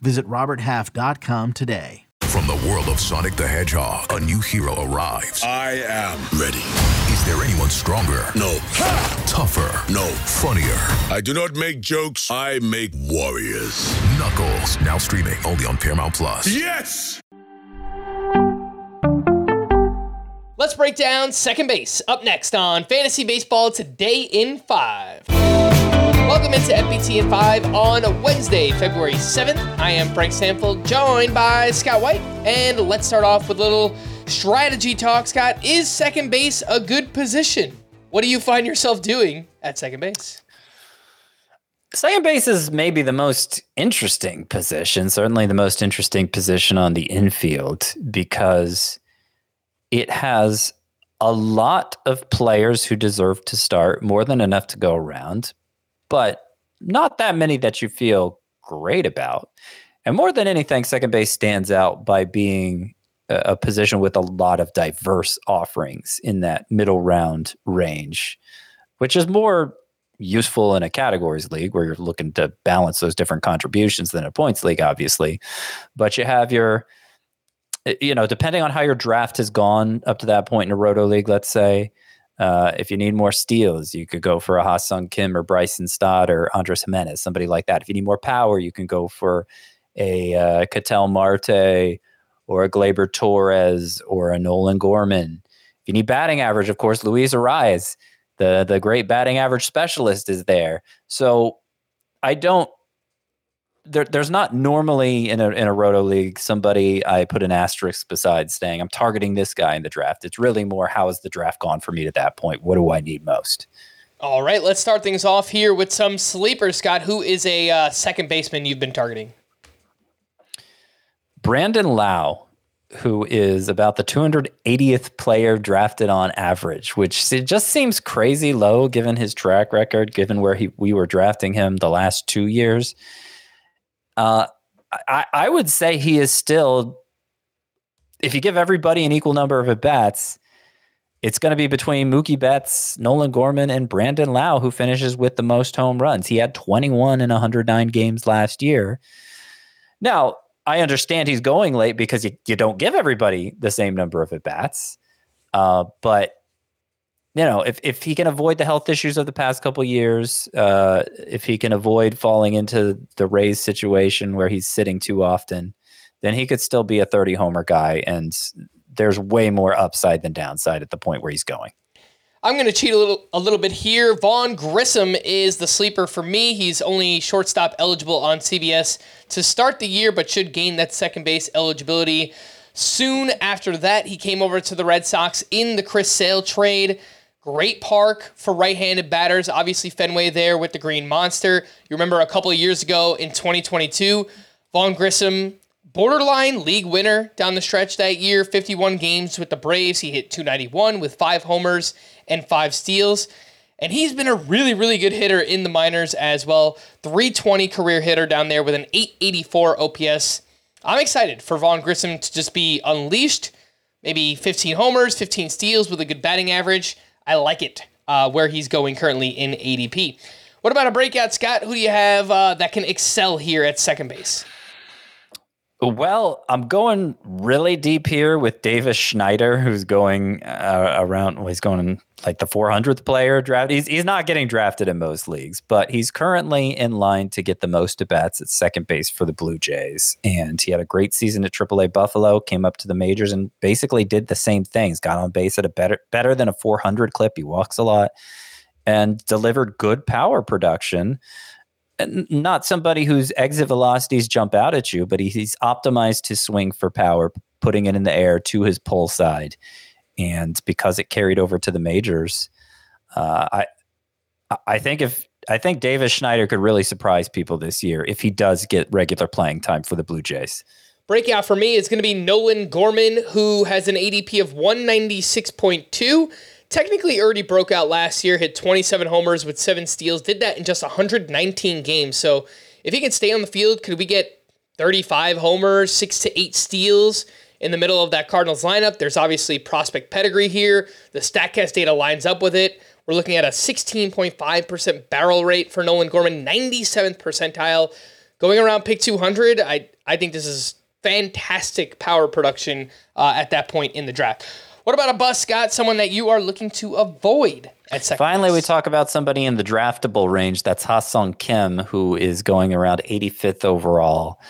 Visit roberthalf.com today. From the world of Sonic the Hedgehog, a new hero arrives. I am ready. Is there anyone stronger? No. Ha! Tougher? No. Funnier? I do not make jokes. I make warriors. Knuckles, now streaming only on Paramount Plus. Yes! Let's break down second base. Up next on Fantasy Baseball Today in 5. Welcome into FBT in 5 on Wednesday, February 7th. I am Frank Sample, joined by Scott White. And let's start off with a little strategy talk. Scott, is second base a good position? What do you find yourself doing at second base? Second base is maybe the most interesting position, certainly the most interesting position on the infield, because it has a lot of players who deserve to start, more than enough to go around, but not that many that you feel great about. And more than anything, second base stands out by being a position with a lot of diverse offerings in that middle round range, which is more useful in a categories league where you're looking to balance those different contributions than a points league, obviously. But you have your, you know, depending on how your draft has gone up to that point in a roto league, let's say, if you need more steals, you could go for a Ha-seong Kim or Bryson Stott or Andres Jimenez, somebody like that. If you need more power, you can go for a Ketel Marte or a Gleyber Torres or a Nolan Gorman. If you need batting average, of course, Luis Arraez, the great batting average specialist, is there. So I don't. There's not normally in a roto league somebody I put an asterisk beside saying I'm targeting this guy in the draft. It's really more how has the draft gone for me to that point? What do I need most? All right, let's start things off here with some sleepers. Scott, who is a second baseman you've been targeting? Brandon Lowe, who is about the 280th player drafted on average, which it just seems crazy low given his track record, given where we were drafting him the last 2 years. I would say he is still, if you give everybody an equal number of at-bats, it's going to be between Mookie Betts, Nolan Gorman, and Brandon Lowe, who finishes with the most home runs. He had 21 in 109 games last year. Now, I understand he's going late because you don't give everybody the same number of at-bats. But, you know, if he can avoid the health issues of the past couple years, if he can avoid falling into the Rays situation where he's sitting too often, then he could still be a 30-homer guy, and there's way more upside than downside at the point where he's going. I'm going to cheat a little bit here. Vaughn Grissom is the sleeper for me. He's only shortstop eligible on CBS to start the year, but should gain that second base eligibility soon after that. He came over to the Red Sox in the Chris Sale trade. Great park for right-handed batters. Obviously, Fenway there with the Green Monster. You remember a couple of years ago in 2022, Vaughn Grissom, borderline league winner down the stretch that year, 51 games with the Braves. He hit .291 with 5 homers and 5 steals. And he's been a really, really good hitter in the minors as well. .320 career hitter down there with an .884 OPS. I'm excited for Vaughn Grissom to just be unleashed. Maybe 15 homers, 15 steals with a good batting average. I like it where he's going currently in ADP. What about a breakout, Scott? Who do you have that can excel here at second base? Well, I'm going really deep here with Davis Schneider, who's going he's going like the 400th player draft. He's not getting drafted in most leagues, but he's currently in line to get the most at-bats at second base for the Blue Jays. And he had a great season at Triple A Buffalo, came up to the majors and basically did the same things. Got on base at a better than a 400 clip. He walks a lot and delivered good power production. Not somebody whose exit velocities jump out at you, but he's optimized his swing for power, putting it in the air to his pull side. And because it carried over to the majors, I think Davis Schneider could really surprise people this year if he does get regular playing time for the Blue Jays. Breakout for me is going to be Nolan Gorman, who has an ADP of 196.2. Technically already broke out last year, hit 27 homers with 7 steals, did that in just 119 games. So if he can stay on the field, could we get 35 homers, 6 to 8 steals in the middle of that Cardinals lineup? There's obviously prospect pedigree here. The StatCast data lines up with it. We're looking at a 16.5% barrel rate for Nolan Gorman, 97th percentile. Going around pick 200, I think this is fantastic power production at that point in the draft. What about a bust, Scott? Someone that you are looking to avoid at second. Finally, we talk about somebody in the draftable range. That's Ha-seong Kim, who is going around 85th overall.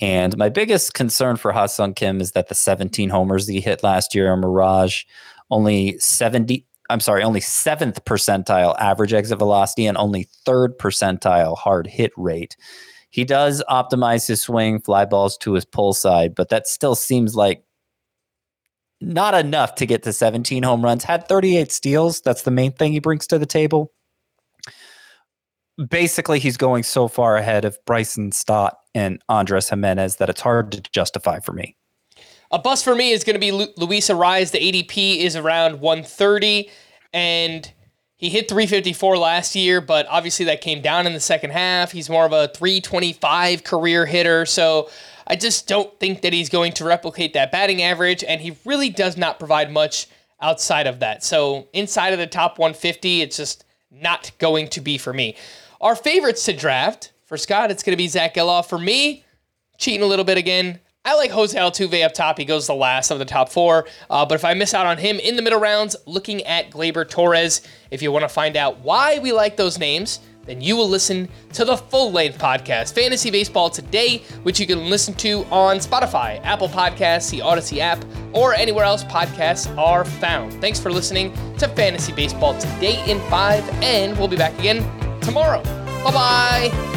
And my biggest concern for Ha-seong Kim is that the 17 homers he hit last year on Mirage, only 7th percentile average exit velocity and only 3rd percentile hard hit rate. He does optimize his swing, fly balls to his pull side, but that still seems like not enough to get to 17 home runs. Had 38 steals. That's the main thing he brings to the table. Basically, he's going so far ahead of Bryson Stott and Andres Jimenez that it's hard to justify for me. A bust for me is going to be Luis Arraez. The ADP is around 130, and he hit 354 last year, but obviously that came down in the second half. He's more of a 325 career hitter, so I just don't think that he's going to replicate that batting average, and he really does not provide much outside of that. So inside of the top 150, it's just not going to be for me. Our favorites to draft, for Scott, it's going to be Zach Gelaw. For me, cheating a little bit again, I like Jose Altuve up top. He goes the last of the top four. But if I miss out on him in the middle rounds, looking at Gleyber Torres. If you want to find out why we like those names, then you will listen to the full-length podcast, Fantasy Baseball Today, which you can listen to on Spotify, Apple Podcasts, the Audacy app, or anywhere else podcasts are found. Thanks for listening to Fantasy Baseball Today in 5, and we'll be back again tomorrow. Bye-bye.